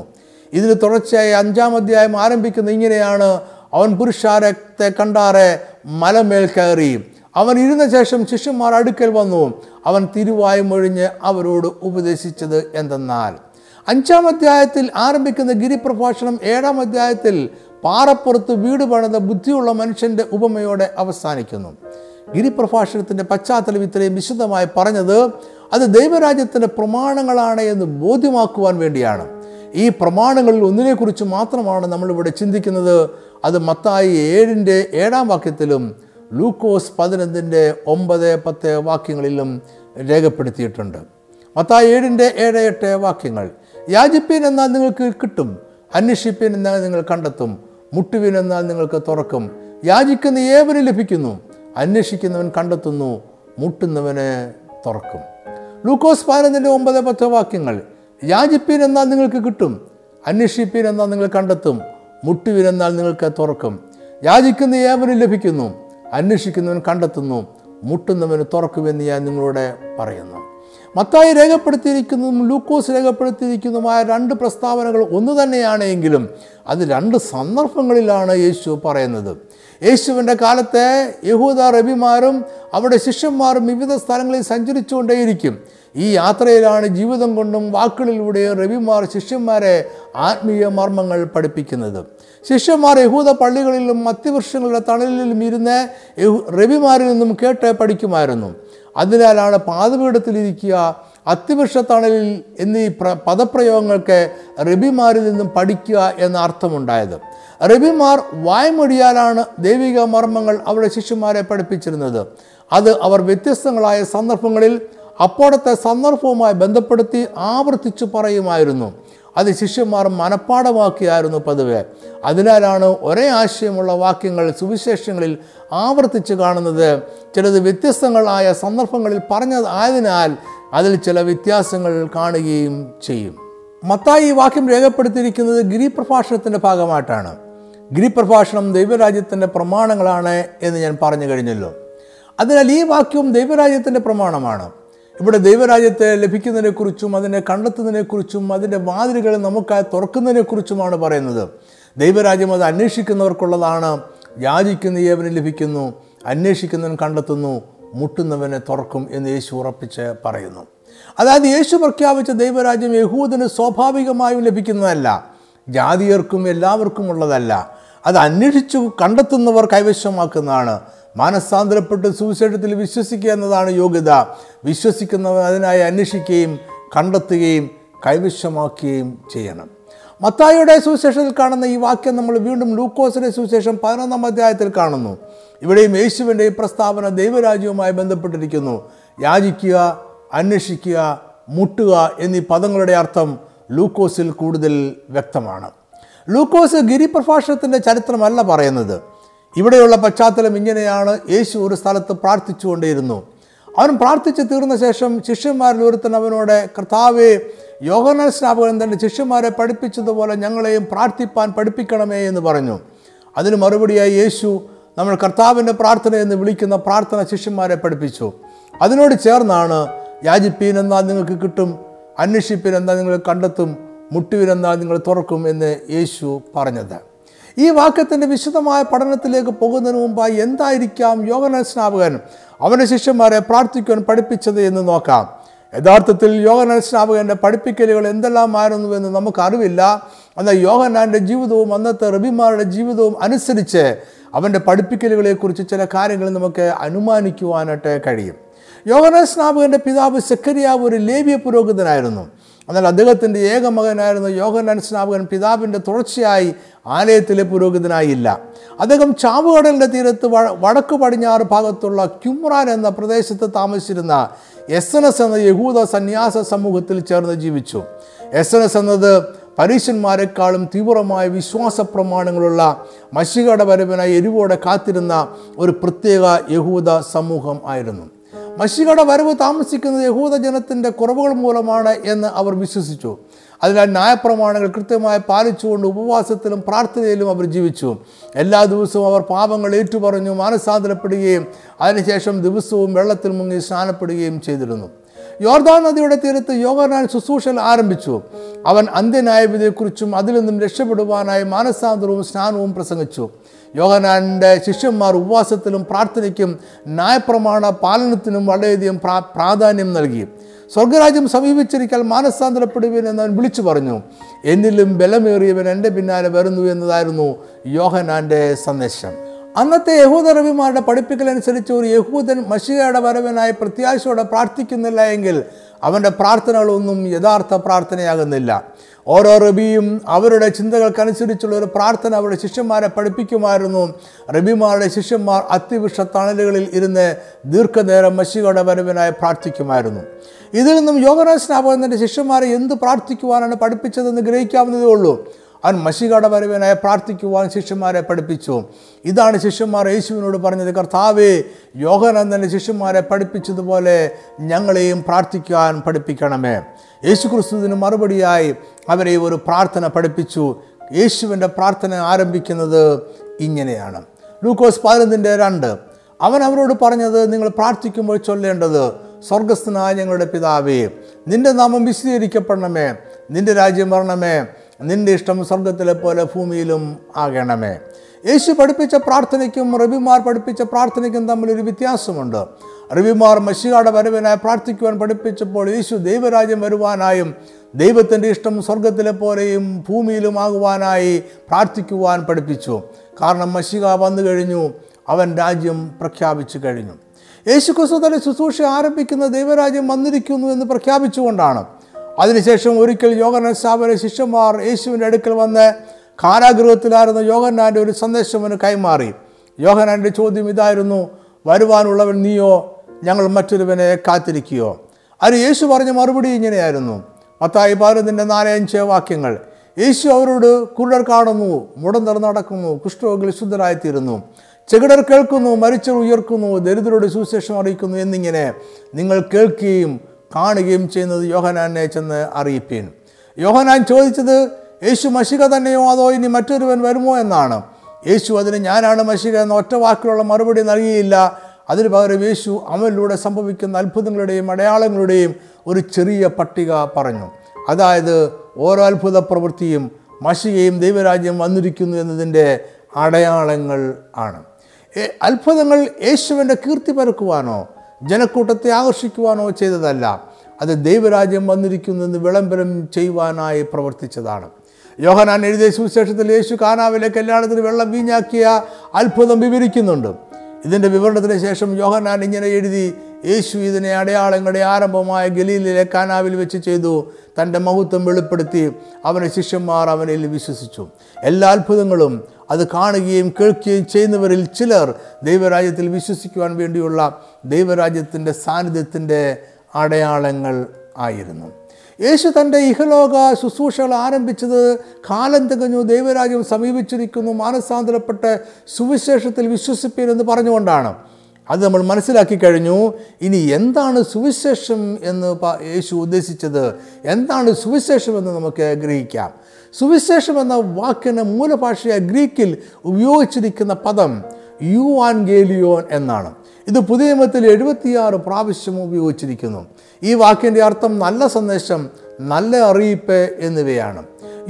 ഇതിന് തുടർച്ചയായി 5-ാം അധ്യായം ആരംഭിക്കുന്നത് ഇങ്ങനെയാണ്: അവൻ പുരുഷാരത്തെ കണ്ടാറെ മലമേൽ കയറി. അവൻ ഇരുന്ന ശേഷം ശിഷ്യന്മാർ അടുക്കൽ വന്നു. അവൻ തിരുവായി മൊഴിഞ്ഞ് അവരോട് ഉപദേശിച്ചത് എന്തെന്നാൽ. 5-ാം അധ്യായത്തിൽ ആരംഭിക്കുന്ന ഗിരിപ്രഭാഷണം 7-ാം അധ്യായത്തിൽ പാറപ്പുറത്ത് വീട് പണിത ബുദ്ധിയുള്ള മനുഷ്യൻ്റെ ഉപമയോടെ അവസാനിക്കുന്നു. ഗിരിപ്രഭാഷണത്തിൻ്റെ പശ്ചാത്തലം ഇത്രയും വിശദമായി പറഞ്ഞത് അത് ദൈവരാജ്യത്തിൻ്റെ പ്രമാണങ്ങളാണ് എന്ന് ബോധ്യമാക്കുവാൻ വേണ്ടിയാണ്. ഈ പ്രമാണങ്ങളിൽ ഒന്നിനെക്കുറിച്ച് മാത്രമാണ് നമ്മളിവിടെ ചിന്തിക്കുന്നത്. അത് മത്തായി 7:7 വാക്യത്തിലും ലൂക്കോസ് 15:9-10 വാക്യങ്ങളിലും രേഖപ്പെടുത്തിയിട്ടുണ്ട്. മത്തായി 7:7-8 വാക്യങ്ങൾ. യാചിപ്പീൻ എന്നാൽ നിങ്ങൾക്ക് കിട്ടും, അന്വേഷിപ്പീൻ എന്നാൽ നിങ്ങൾ കണ്ടെത്തും, മുട്ടുവീൻ എന്നാൽ നിങ്ങൾക്ക് തുറക്കും. യാചിക്കുന്ന ഏവന് ലഭിക്കുന്നു, അന്വേഷിക്കുന്നവൻ കണ്ടെത്തുന്നു, മുട്ടുന്നവന് തുറക്കും. ലൂക്കോസ് 15:9-10 വാക്യങ്ങൾ. യാചിപ്പീൻ എന്നാൽ നിങ്ങൾക്ക് കിട്ടും, അന്വേഷിപ്പീൻ എന്നാൽ നിങ്ങൾ കണ്ടെത്തും, മുട്ടുവീൻ എന്നാൽ നിങ്ങൾക്ക് തുറക്കും. യാചിക്കുന്ന ഏവന് ലഭിക്കുന്നു, അന്വേഷിക്കുന്നവൻ കണ്ടെത്തുന്നു, മുട്ടുന്നവന് തുറക്കുമെന്ന് ഞാൻ നിങ്ങളോട് പറയുന്നു. മത്തായി രേഖപ്പെടുത്തിയിരിക്കുന്നതും ലൂക്കോസ് രേഖപ്പെടുത്തിയിരിക്കുന്നതുമായ രണ്ട് പ്രസ്താവനകൾ ഒന്ന് തന്നെയാണ് എങ്കിലും അത് രണ്ട് സന്ദർഭങ്ങളിലാണ് യേശു പറയുന്നത്. യേശുവിൻ്റെ കാലത്തെ യഹൂദ റബിമാരും അവരുടെ ശിഷ്യന്മാരും വിവിധ സ്ഥലങ്ങളിൽ സഞ്ചരിച്ചുകൊണ്ടേയിരിക്കും. ഈ യാത്രയിലാണ് ജീവിതം കൊണ്ടും വാക്കുകളിലൂടെയും റബിമാർ ശിഷ്യന്മാരെ ആത്മീയ മർമ്മങ്ങൾ പഠിപ്പിക്കുന്നത്. ശിഷ്യന്മാർ യഹൂദ പള്ളികളിലും മധ്യവൃക്ഷങ്ങളുടെ തണലിലും ഇരുന്ന് റബിമാരിൽ നിന്നും കേട്ട് പഠിക്കുമായിരുന്നു. അതിനാലാണ് പാതപീഠത്തിലിരിക്കുക, അത്തിവൃക്ഷത്തണലിൽ എന്നീ പദപ്രയോഗങ്ങൾക്ക് റബിമാരിൽ നിന്നും പഠിക്കുക എന്ന അർത്ഥമുണ്ടായത്. റബിമാർ വായ്മൊഴിയാലാണ് ദൈവിക മർമ്മങ്ങൾ അവരുടെ ശിഷ്യന്മാരെ പഠിപ്പിച്ചിരുന്നത്. അത് അവർ വ്യത്യസ്തങ്ങളായ സന്ദർഭങ്ങളിൽ അപ്പോഴത്തെ സന്ദർഭവുമായി ബന്ധപ്പെടുത്തി ആവർത്തിച്ചു പറയുമായിരുന്നു. അത് ശിഷ്യന്മാർ മനഃപ്പാഠമാക്കിയായിരുന്നു പതിവ്. അതിനാലാണ് ഒരേ ആശയമുള്ള വാക്യങ്ങൾ സുവിശേഷങ്ങളിൽ ആവർത്തിച്ച് കാണുന്നത്. ചിലത് വ്യത്യസ്തങ്ങളായ സന്ദർഭങ്ങളിൽ പറഞ്ഞതായതിനാൽ അതിൽ ചില വ്യത്യാസങ്ങൾ കാണുകയും ചെയ്യും. മത്തായി ഈ വാക്യം രേഖപ്പെടുത്തിയിരിക്കുന്നത് ഗിരിപ്രഭാഷണത്തിൻ്റെ ഭാഗമായിട്ടാണ്. ഗിരിപ്രഭാഷണം ദൈവരാജ്യത്തിൻ്റെ പ്രമാണങ്ങളാണ് എന്ന് ഞാൻ പറഞ്ഞു കഴിഞ്ഞല്ലോ. അതിനാൽ ഈ വാക്യവും ദൈവരാജ്യത്തിൻ്റെ പ്രമാണമാണ്. ഇവിടെ ദൈവരാജ്യത്തെ ലഭിക്കുന്നതിനെക്കുറിച്ചും അതിനെ കണ്ടെത്തുന്നതിനെക്കുറിച്ചും അതിൻ്റെ വാതിലുകൾ നമുക്കായി തുറക്കുന്നതിനെക്കുറിച്ചുമാണ് പറയുന്നത്. ദൈവരാജ്യം അത് അന്വേഷിക്കുന്നവർക്കുള്ളതാണ്. യാചിക്കുന്ന ഏവന് ലഭിക്കുന്നു, അന്വേഷിക്കുന്നവൻ കണ്ടെത്തുന്നു, മുട്ടുന്നവനെ തുറക്കും എന്ന് യേശു ഉറപ്പിച്ച് പറയുന്നു. അതായത് യേശു പ്രഖ്യാപിച്ച ദൈവരാജ്യം യഹൂദന് സ്വാഭാവികമായും ലഭിക്കുന്നതല്ല, ജാതിയർക്കും എല്ലാവർക്കും ഉള്ളതല്ല. അത് അന്വേഷിച്ചു കണ്ടെത്തുന്നവർ കൈവശമാക്കുന്നതാണ്. മാനസാന്തരപ്പെട്ട് സുവിശേഷത്തിൽ വിശ്വസിക്കുക എന്നതാണ് യോഗ്യത. വിശ്വസിക്കുന്നവർ അതിനായി അന്വേഷിക്കുകയും കണ്ടെത്തുകയും കൈവശമാക്കുകയും ചെയ്യണം. മത്തായിയുടെ സുവിശേഷത്തിൽ കാണുന്ന ഈ വാക്യം നമ്മൾ വീണ്ടും ലൂക്കോസിൻ്റെ സുവിശേഷം 11-ാം അധ്യായത്തിൽ കാണുന്നു. ഇവിടെയും യേശുവിൻ്റെ ഈ പ്രസ്താവന ദൈവരാജ്യവുമായി ബന്ധപ്പെട്ടിരിക്കുന്നു. യാചിക്കുക, അന്വേഷിക്കുക, മുട്ടുക എന്നീ പദങ്ങളുടെ അർത്ഥം ലൂക്കോസിൽ കൂടുതൽ വ്യക്തമാണ്. ലൂക്കോസ് ഗിരിപ്രഭാഷണത്തിൻ്റെ ചരിത്രമല്ല പറയുന്നത്. ഇവിടെയുള്ള പശ്ചാത്തലം ഇങ്ങനെയാണ്. യേശു ഒരു സ്ഥലത്ത് പ്രാർത്ഥിച്ചു കൊണ്ടേയിരുന്നു. അവൻ പ്രാർത്ഥിച്ച് തീർന്ന ശേഷം ശിഷ്യന്മാരിൽ ഒരുത്തൻ അവനോട്, "കർത്താവേ, യോഹന്നാൻ സ്നാപകൻ തൻ്റെ ശിഷ്യന്മാരെ പഠിപ്പിച്ചതുപോലെ ഞങ്ങളെയും പ്രാർത്ഥിപ്പാൻ പഠിപ്പിക്കണമേ" എന്ന് പറഞ്ഞു. അതിന് മറുപടിയായി യേശു നമ്മൾ കർത്താവിൻ്റെ പ്രാർത്ഥന എന്ന് വിളിക്കുന്ന പ്രാർത്ഥന ശിഷ്യന്മാരെ പഠിപ്പിച്ചു. അതിനോട് ചേർന്നാണ് യാചിപ്പീൻ എന്നാൽ നിങ്ങൾക്ക് കിട്ടും, അന്വേഷിപ്പീൻ എന്നാൽ നിങ്ങൾ കണ്ടെത്തും, മുട്ടുവിൻ എന്നാൽ നിങ്ങൾ തുറക്കും എന്ന് യേശു പറഞ്ഞത്. ഈ വാക്യത്തിൻ്റെ വിശദമായ പഠനത്തിലേക്ക് പോകുന്നതിന് മുമ്പായി എന്തായിരിക്കാം യോഹന്നാൻ സ്നാപകൻ അവൻ്റെ ശിഷ്യന്മാരെ പ്രാർത്ഥിക്കുവാൻ പഠിപ്പിച്ചത് എന്ന് നോക്കാം. യഥാർത്ഥത്തിൽ യോഹന്നാൻ സ്നാപകൻ്റെ പഠിപ്പിക്കലുകൾ എന്തെല്ലാമായിരുന്നു എന്ന് നമുക്കറിവില്ല. എന്നാൽ യോഹന്നാൻ്റെ ജീവിതവും അന്നത്തെ റബിമാരുടെ ജീവിതവും അനുസരിച്ച് അവൻ്റെ പഠിപ്പിക്കലുകളെക്കുറിച്ച് ചില കാര്യങ്ങൾ നമുക്ക് അനുമാനിക്കുവാനായിട്ട് കഴിയും. യോഹന്നാൻ സ്നാപകൻ്റെ പിതാവ് സെഖര്യാവ് ഒരു ലേവ്യ പുരോഹിതനായിരുന്നു. എന്നാൽ അദ്ദേഹത്തിൻ്റെ ഏക മകനായിരുന്ന യോഹന്നാൻ സ്നാപകൻ പിതാവിൻ്റെ തുടർച്ചയായി ആലയത്തിലെ പുരോഹിതനായില്ല. അദ്ദേഹം ചാവുകടലിൻ്റെ തീരത്ത് വടക്ക് പടിഞ്ഞാറ് ഭാഗത്തുള്ള ക്യുമ്രാൻ എന്ന പ്രദേശത്ത് താമസിച്ചിരുന്ന എസ്സനസ് എന്ന യഹൂദ സന്യാസ സമൂഹത്തിൽ ചേർന്ന് ജീവിച്ചു. എസ്സനസ് എന്നത് പരീശന്മാരെക്കാളും തീവ്രമായ വിശ്വാസ പ്രമാണങ്ങളുള്ള മശിഹയുടെ വരവിനായി എരിവോടെ കാത്തിരുന്ന ഒരു പ്രത്യേക യഹൂദ സമൂഹം ആയിരുന്നു. മശിഹയുടെ വരവ് താമസിക്കുന്നത് യഹൂദജനത്തിൻ്റെ കുറവുകൾ മൂലമാണ് എന്ന് അവർ വിശ്വസിച്ചു. അതിനാൽ ന്യായപ്രമാണങ്ങൾ കൃത്യമായി പാലിച്ചുകൊണ്ട് ഉപവാസത്തിലും പ്രാർത്ഥനയിലും അവർ ജീവിച്ചു. എല്ലാ ദിവസവും അവർ പാപങ്ങൾ ഏറ്റുപറഞ്ഞു മാനസാന്തരപ്പെടുകയും അതിനുശേഷം ദിവസവും വെള്ളത്തിൽ മുങ്ങി സ്നാനപ്പെടുകയും ചെയ്തിരുന്നു. യോർദാൻ നദിയുടെ തീരത്ത് യോഹന്നാൻ ശുശ്രൂഷ ആരംഭിച്ചു. അവൻ അന്ത്യന്യായവിധിയെക്കുറിച്ചും അതിൽ നിന്നും രക്ഷപ്പെടുവാനായി മാനസാന്തരവും സ്നാനവും പ്രസംഗിച്ചു. യോഹന്നാൻ്റെ ശിഷ്യന്മാർ ഉപവാസത്തിലും പ്രാർത്ഥനയ്ക്കും ന്യായപ്രമാണ പാലനത്തിനും വളരെയധികം പ്രാധാന്യം നൽകി. സ്വർഗരാജ്യം സമീപിച്ചിരിക്കാൻ മാനസാന്തരപ്പെടുവീൻ എന്നവൻ വിളിച്ചു പറഞ്ഞു. എന്നിലും ബലമേറിയവൻ എൻ്റെ പിന്നാലെ വരുന്നു എന്നതായിരുന്നു യോഹന്നാൻ്റെ സന്ദേശം. അന്നത്തെ യഹൂദ റബിമാരുടെ പഠിപ്പിക്കലനുസരിച്ച് ഒരു യഹൂദൻ മശിഹയുടെ വരവിനായി പ്രത്യാശയോടെ പ്രാർത്ഥിക്കുന്നില്ല എങ്കിൽ അവൻ്റെ പ്രാർത്ഥനകളൊന്നും യഥാർത്ഥ പ്രാർത്ഥനയാകുന്നില്ല. ഓരോ റബിയും അവരുടെ ചിന്തകൾക്കനുസരിച്ചുള്ള ഒരു പ്രാർത്ഥന അവരുടെ ശിഷ്യന്മാരെ പഠിപ്പിക്കുമായിരുന്നു. റബിമാരുടെ ശിഷ്യന്മാർ അതിവൃക്ഷ തണലുകളിൽ ഇരുന്ന് ദീർഘനേരം മശിഹയുടെ വരവിനായി പ്രാർത്ഥിക്കുമായിരുന്നു. ഇതിൽ നിന്നും യോഹന്നാൻ സ്നാപകൻ്റെ ശിഷ്യന്മാരെ എന്ത് പ്രാർത്ഥിക്കുവാനാണ് പഠിപ്പിച്ചതെന്ന് ഗ്രഹിക്കാവുന്നതേ ഉള്ളൂ. അവൻ മശിഹയുടെ വരവിനായി പ്രാർത്ഥിക്കുവാൻ ശിഷ്യന്മാരെ പഠിപ്പിച്ചു. ഇതാണ് ശിഷ്യന്മാർ യേശുവിനോട് പറഞ്ഞത്, "കർത്താവേ, യോഹന്നാൻ തൻ്റെ ശിഷ്യന്മാരെ പഠിപ്പിച്ചതുപോലെ ഞങ്ങളെയും പ്രാർത്ഥിക്കാൻ പഠിപ്പിക്കണമേ." യേശു ക്രിസ്തുവിന് മറുപടിയായി അവരെ ഒരു പ്രാർത്ഥന പഠിപ്പിച്ചു. യേശുവിൻ്റെ പ്രാർത്ഥന ആരംഭിക്കുന്നത് ഇങ്ങനെയാണ്. ലൂക്കോസ് 11:2 അവൻ അവരോട് പറഞ്ഞത്, "നിങ്ങൾ പ്രാർത്ഥിക്കുമ്പോൾ ചൊല്ലേണ്ടത്: സ്വർഗസ്ഥനായ ഞങ്ങളുടെ പിതാവേ, നിൻ്റെ നാമം വിശദീകരിക്കപ്പെടണമേ, നിൻ്റെ രാജ്യം വരണമേ, നിൻ്റെ ഇഷ്ടം സ്വർഗത്തിലെ പോലെ ഭൂമിയിലും ആകണമേ." യേശു പഠിപ്പിച്ച പ്രാർത്ഥനയ്ക്കും റബിമാർ പഠിപ്പിച്ച പ്രാർത്ഥനയ്ക്കും തമ്മിലൊരു വ്യത്യാസമുണ്ട്. റബിമാർ മശിഹയുടെ വരവിനായി പ്രാർത്ഥിക്കുവാൻ പഠിപ്പിച്ചപ്പോൾ യേശു ദൈവരാജ്യം വരുവാനായും ദൈവത്തിൻ്റെ ഇഷ്ടം സ്വർഗത്തിലെ പോലെയും ഭൂമിയിലുമാകുവാനായി പ്രാർത്ഥിക്കുവാൻ പഠിപ്പിച്ചു. കാരണം മശിഹ വന്നു കഴിഞ്ഞു, അവൻ രാജ്യം പ്രഖ്യാപിച്ചു കഴിഞ്ഞു. യേശു ക്രിസ്തു തൻ്റെ ശുശ്രൂഷ ആരംഭിക്കുന്ന ദൈവരാജ്യം വന്നിരിക്കുന്നു എന്ന് പ്രഖ്യാപിച്ചുകൊണ്ടാണ്. അതിനുശേഷം ഒരിക്കൽ യോഹന്നാൻ സ്നാപകന്റെ ശിഷ്യന്മാർ യേശുവിൻ്റെ അടുക്കൽ വന്ന് കാരാഗൃഹത്തിലായിരുന്ന യോഹന്നാൻ്റെ ഒരു സന്ദേശം അവന് കൈമാറി. യോഹന്നാൻ്റെ ചോദ്യം ഇതായിരുന്നു, വരുവാനുള്ളവൻ നീയോ, ഞങ്ങൾ മറ്റൊരുവനെ കാത്തിരിക്കുകയോ? അത് യേശു പറഞ്ഞ മറുപടി ഇങ്ങനെയായിരുന്നു. മത്തായി 15:4-5 വാക്യങ്ങൾ. യേശു അവരോട്, കുരുടർ കാണുന്നു, മുടന്തർ നടക്കുന്നു, കുഷ്ഠരോഗികൾ ശുദ്ധരായിത്തീരുന്നു, ചെകിടർ കേൾക്കുന്നു, മരിച്ചവർ ഉയർക്കുന്നു, ദരിദ്രരുടെ സുവിശേഷം അറിയിക്കുന്നു എന്നിങ്ങനെ നിങ്ങൾ കേൾക്കുകയും കാണുകയും ചെയ്യുന്നത് യോഹന്നാനെ ചെന്ന് അറിയിപ്പീൻ. യോഹന്നാൻ ചോദിച്ചത് യേശു മശിഹ തന്നെയോ അതോ ഇനി മറ്റൊരുവൻ വരുമോ എന്നാണ്. യേശു അതിന് ഞാനാണ് മശിഹ എന്ന ഒറ്റ വാക്കിലുള്ള മറുപടി നൽകിയില്ല. അതിനു പകരം യേശു അവനിലൂടെ സംഭവിക്കുന്ന അത്ഭുതങ്ങളുടെയും അടയാളങ്ങളുടെയും ഒരു ചെറിയ പട്ടിക പറഞ്ഞു. അതായത്, ഓരോ അത്ഭുത പ്രവൃത്തിയും മശിഹയും ദൈവരാജ്യം വന്നിരിക്കുന്നു എന്നതിൻ്റെ അടയാളങ്ങൾ ആണ്. അത്ഭുതങ്ങൾ യേശുവിൻ്റെ കീർത്തി പരക്കുവാനോ ജനക്കൂട്ടത്തെ ആകർഷിക്കുവാനോ ചെയ്തതല്ല, അത് ദൈവരാജ്യം വന്നിരിക്കുന്നുവെന്ന് വിളംബരം ചെയ്യുവാനായി പ്രവർത്തിച്ചതാണ്. യോഹന്നാൻ എഴുതിയ സുവിശേഷത്തിൽ യേശു കാനാവിലെ കല്യാണത്തിന് വെള്ളം വീഞ്ഞാക്കിയ അത്ഭുതം വിവരിക്കുന്നുണ്ട്. ഇതിൻ്റെ വിവരണത്തിന് ശേഷം യോഹന്നാൻ ഇങ്ങനെ എഴുതി, യേശു ഇതിനെ അടയാളങ്ങളുടെ ആരംഭമായ ഗലീലിലെ കാനാവിൽ വെച്ച് ചെയ്തു, തൻ്റെ മഹത്വം വെളിപ്പെടുത്തി, അവൻ്റെ ശിഷ്യന്മാർ അവനിൽ വിശ്വസിച്ചു. എല്ലാ അത്ഭുതങ്ങളും അത് കാണുകയും കേൾക്കുകയും ചെയ്യുന്നവരിൽ ചിലർ ദൈവരാജ്യത്തിൽ വിശ്വസിക്കുവാൻ വേണ്ടിയുള്ള ദൈവരാജ്യത്തിൻ്റെ സാന്നിധ്യത്തിൻ്റെ അടയാളങ്ങൾ ആയിരുന്നു. യേശു തൻ്റെ ഇഹലോക ശുശ്രൂഷകൾ ആരംഭിച്ചത് കാലം തികഞ്ഞു, ദൈവരാജ്യം സമീപിച്ചിരിക്കുന്നു, മാനസാന്തരപ്പെട്ട് സുവിശേഷത്തിൽ വിശ്വസിപ്പീരെന്ന് പറഞ്ഞുകൊണ്ടാണ്. അത് നമ്മൾ മനസ്സിലാക്കി കഴിഞ്ഞു. ഇനി എന്താണ് സുവിശേഷം എന്ന് യേശു ഉദ്ദേശിച്ചത്, എന്താണ് സുവിശേഷം എന്ന് നമുക്ക് ഗ്രഹിക്കാം. സുവിശേഷം എന്ന വാക്കിന് മൂലഭാഷയായ ഗ്രീക്കിൽ ഉപയോഗിച്ചിരിക്കുന്ന പദം യുവാൻഗേലിയോൻ എന്നാണ്. ഇത് പുതിയ നിയമത്തിൽ 76 പ്രാവശ്യം ഉപയോഗിച്ചിരിക്കുന്നു. ഈ വാക്കിൻ്റെ അർത്ഥം നല്ല സന്ദേശം, നല്ല അറിയിപ്പ് എന്നിവയാണ്.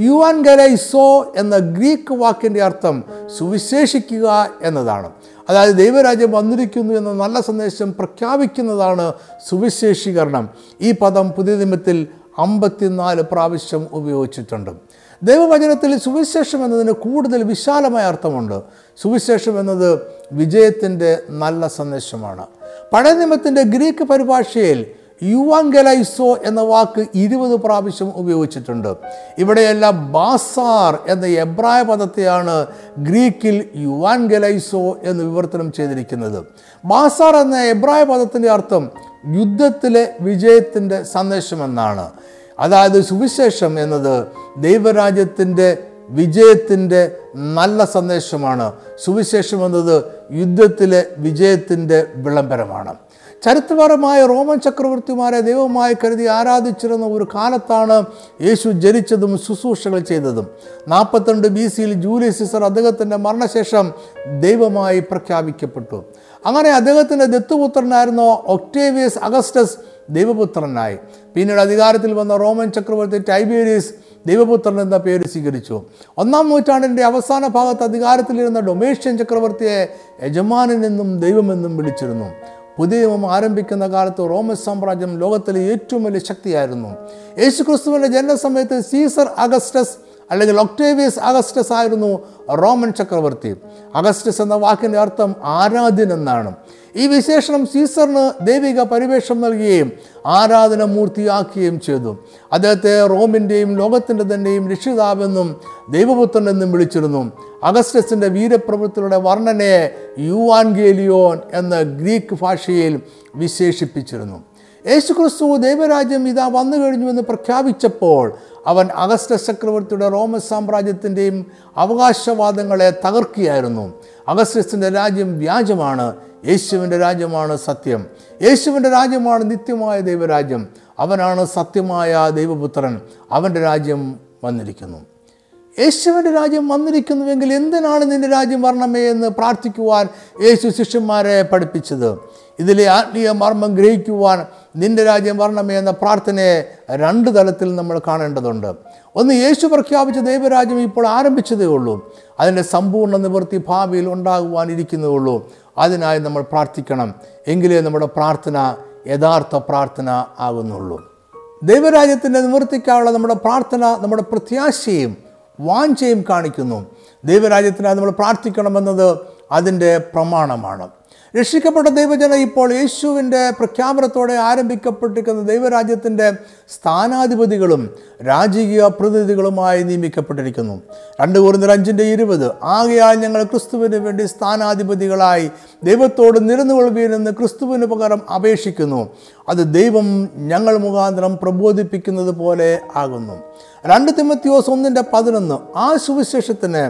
യുവാൻഗലൈസോ എന്ന ഗ്രീക്ക് വാക്കിൻ്റെ അർത്ഥം സുവിശേഷിക്കുക എന്നതാണ്. അതായത്, ദൈവരാജ്യം വന്നിരിക്കുന്നു എന്ന നല്ല സന്ദേശം പ്രഖ്യാപിക്കുന്നതാണ് സുവിശേഷീകരണം. ഈ പദം പുതിയ നിയമത്തിൽ 54 പ്രാവശ്യം ഉപയോഗിച്ചിട്ടുണ്ട്. ദൈവവചനത്തിൽ സുവിശേഷം എന്നതിന് കൂടുതൽ വിശാലമായ അർത്ഥമുണ്ട്. സുവിശേഷം എന്നത് വിജയത്തിൻ്റെ നല്ല സന്ദേശമാണ്. പഴയ നിയമത്തിൻ്റെ ഗ്രീക്ക് പരിഭാഷയിൽ യുവാങ്കലൈസോ എന്ന വാക്ക് 20 പ്രാവശ്യം ഉപയോഗിച്ചിട്ടുണ്ട്. ഇവിടെയെല്ലാം ബാസാർ എന്ന എബ്രായ പദത്തെയാണ് ഗ്രീക്കിൽ യുവാൻഗലൈസോ എന്ന് വിവർത്തനം ചെയ്തിരിക്കുന്നത്. ബാസാർ എന്ന എബ്രായ പദത്തിൻ്റെ അർത്ഥം യുദ്ധത്തിലെ വിജയത്തിൻ്റെ സന്ദേശമെന്നാണ്. അതായത്, സുവിശേഷം എന്നത് ദൈവരാജ്യത്തിൻ്റെ വിജയത്തിൻ്റെ നല്ല സന്ദേശമാണ്. സുവിശേഷം എന്നത് യുദ്ധത്തിലെ വിജയത്തിൻ്റെ വിളംബരമാണ്. ചരിത്രപരമായ റോമൻ ചക്രവർത്തിമാരെ ദൈവമായി കരുതി ആരാധിച്ചിരുന്ന ഒരു കാലത്താണ് യേശു ജനിച്ചതും ശുശ്രൂഷകൾ ചെയ്തതും. 42 BC ജൂലിയസ് സീസർ അദ്ദേഹത്തിൻ്റെ മരണശേഷം ദൈവമായി പ്രഖ്യാപിക്കപ്പെട്ടു. അങ്ങനെ അദ്ദേഹത്തിൻ്റെ ദത്തുപുത്രനായിരുന്ന ഒക്ടേവിയസ് അഗസ്റ്റസ് ദൈവപുത്രനായി. പിന്നീട് അധികാരത്തിൽ വന്ന റോമൻ ചക്രവർത്തി ടൈബേരിയസ് ദൈവപുത്രൻ എന്ന പേര് സ്വീകരിച്ചു. 1-ാം നൂറ്റാണ്ടിൻ്റെ അവസാന ഭാഗത്ത് അധികാരത്തിലിരുന്ന ഡൊമേഷ്യൻ ചക്രവർത്തിയെ യജമാനെന്നും ദൈവമെന്നും വിളിച്ചിരുന്നു. പുതിയ നിയമം ആരംഭിക്കുന്ന കാലത്ത് റോമൻ സാമ്രാജ്യം ലോകത്തിലെ ഏറ്റവും വലിയ ശക്തിയായിരുന്നു. യേശുക്രിസ്തുവിൻ്റെ ജനനസമയത്ത് സീസർ അഗസ്റ്റസ് അല്ലെങ്കിൽ ഒക്ടേവിയസ് അഗസ്റ്റസ് ആയിരുന്നു റോമൻ ചക്രവർത്തി. അഗസ്റ്റസ് എന്ന വാക്കിൻ്റെ അർത്ഥം ആരാധ്യൻ എന്നാണ്. ഈ വിശേഷണം സീസറിന് ദൈവിക പരിവേഷം നൽകുകയും ആരാധന മൂർത്തിയാക്കുകയും ചെയ്തു. അദ്ദേഹത്തെ റോമിൻ്റെയും ലോകത്തിൻ്റെ തന്നെയും രക്ഷിതാവെന്നും ദൈവപുത്രൻ എന്നും വിളിച്ചിരുന്നു. അഗസ്റ്റസിൻ്റെ വീരപ്രവൃത്തിയുടെ വർണ്ണനയെ യുവാൻഗേലിയോൻ എന്ന ഗ്രീക്ക് ഭാഷയിൽ വിശേഷിപ്പിച്ചിരുന്നു. യേശുക്രിസ്തു ദൈവരാജ്യം ഇതാ വന്നു കഴിഞ്ഞുവെന്ന് പ്രഖ്യാപിച്ചപ്പോൾ അവൻ അഗസ്റ്റസ് ചക്രവർത്തിയുടെ റോമൻ സാമ്രാജ്യത്തിൻ്റെയും അവകാശവാദങ്ങളെ തകർക്കുകയായിരുന്നു. അഗസ്റ്റസിൻ്റെ രാജ്യം വ്യാജമാണ്, യേശുവിൻ്റെ രാജ്യമാണ് സത്യം. യേശുവിൻ്റെ രാജ്യമാണ് നിത്യമായ ദൈവരാജ്യം. അവനാണ് സത്യമായ ദൈവപുത്രൻ. അവൻ്റെ രാജ്യം വന്നിരിക്കുന്നു. യേശുവിൻ്റെ രാജ്യം വന്നിരിക്കുന്നുവെങ്കിൽ എന്തിനാണ് നിൻ്റെ രാജ്യം വരണമേ എന്ന് പ്രാർത്ഥിക്കുവാൻ യേശു ശിഷ്യന്മാരെ പഠിപ്പിച്ചത്. ഇതിലെ ആത്മീയ മർമ്മം ഗ്രഹിക്കുവാൻ നിൻ്റെ രാജ്യം വരണമേ എന്ന പ്രാർത്ഥനയെ 2 തലത്തിൽ നമ്മൾ കാണേണ്ടതുണ്ട്. ഒന്ന്, യേശു പ്രഖ്യാപിച്ച ദൈവരാജ്യം ഇപ്പോൾ ആരംഭിച്ചതേ ഉള്ളൂ, അതിൻ്റെ സമ്പൂർണ്ണ നിവൃത്തി ഭാവിയിൽ ഉണ്ടാകുവാനിരിക്കുന്നതേ ഉള്ളൂ. അതിനായി നമ്മൾ പ്രാർത്ഥിക്കണം, എങ്കിലേ നമ്മുടെ പ്രാർത്ഥന യഥാർത്ഥ പ്രാർത്ഥന ആകുന്നുള്ളൂ. ദൈവരാജ്യത്തിൻ്റെ നിവൃത്തിക്കായുള്ള നമ്മുടെ പ്രാർത്ഥന നമ്മുടെ പ്രത്യാശയും വാഞ്ചയും കാണിക്കുന്നു. ദൈവരാജ്യത്തിനായി നമ്മൾ പ്രാർത്ഥിക്കണമെന്നത് അതിൻ്റെ പ്രമാണമാണ്. രക്ഷിക്കപ്പെട്ട ദൈവജനം ഇപ്പോൾ യേശുവിൻ്റെ പ്രഖ്യാപനത്തോടെ ആരംഭിക്കപ്പെട്ടിരിക്കുന്ന ദൈവരാജ്യത്തിൻ്റെ സ്ഥാനാധിപതികളും രാജകീയ പ്രതിനിധികളുമായി നിയമിക്കപ്പെട്ടിരിക്കുന്നു. 2 Corinthians 5:20 ആകയാൽ ഞങ്ങൾ ക്രിസ്തുവിന് വേണ്ടി സ്ഥാനാധിപതികളായി ദൈവത്തോട് നിരന്നുകൊള്ളുവീനെന്ന് ക്രിസ്തുവിന് പകരം അപേക്ഷിക്കുന്നു, അത് ദൈവം ഞങ്ങൾ മുഖാന്തരം പ്രബോധിപ്പിക്കുന്നത് പോലെ ആകുന്നു. 2 Timothy 1:11 ആ സുവിശേഷത്തിന്